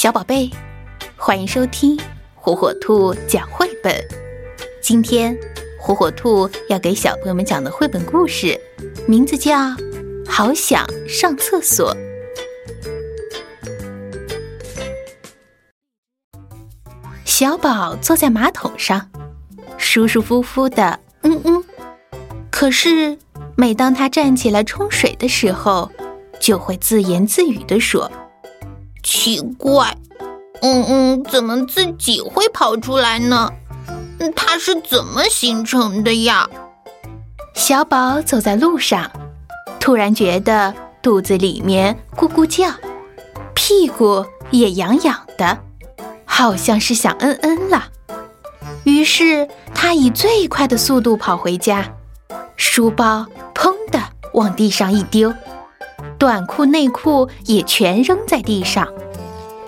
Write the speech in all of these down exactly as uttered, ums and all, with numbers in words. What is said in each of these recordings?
小宝贝，欢迎收听火火兔讲绘本。今天火火兔要给小朋友们讲的绘本故事名字叫《好想上厕所》。小宝坐在马桶上，舒舒服服的嗯嗯，可是每当他站起来冲水的时候，就会自言自语地说，奇怪，嗯嗯，怎么自己会跑出来呢？它是怎么形成的呀？小宝走在路上，突然觉得肚子里面咕咕叫，屁股也痒痒的，好像是想嗯嗯了。于是他以最快的速度跑回家，书包砰地往地上一丢，短裤内裤也全扔在地上，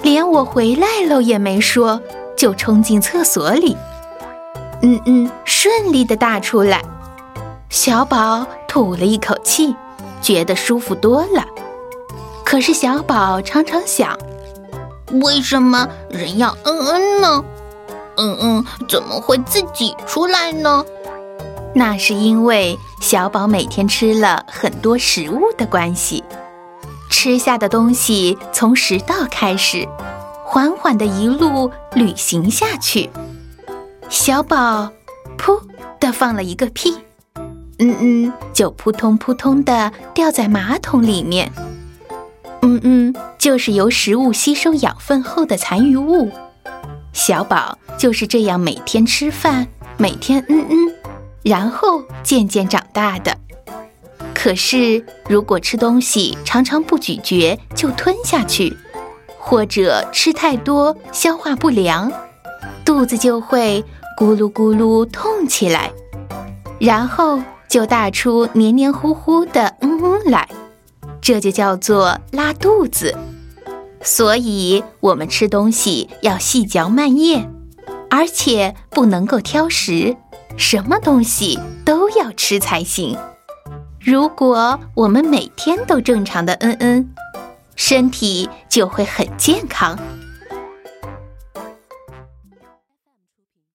连我回来喽也没说，就冲进厕所里，嗯嗯，顺利地大出来。小宝吐了一口气，觉得舒服多了。可是小宝常常想，为什么人要嗯嗯呢？嗯嗯，怎么会自己出来呢？那是因为小宝每天吃了很多食物的关系，吃下的东西从食道开始，缓缓地一路旅行下去。小宝噗地放了一个屁，嗯嗯，就扑通扑通地掉在马桶里面。嗯嗯，就是由食物吸收养分后的残余物。小宝就是这样每天吃饭，每天嗯嗯，然后渐渐长大的。可是如果吃东西常常不咀嚼就吞下去，或者吃太多消化不良，肚子就会咕噜咕噜痛起来，然后就大出黏黏糊糊的嗯嗯来，这就叫做拉肚子。所以我们吃东西要细嚼慢咽，而且不能够挑食，什么东西都要吃才行。如果我们每天都正常的嗯嗯，身体就会很健康，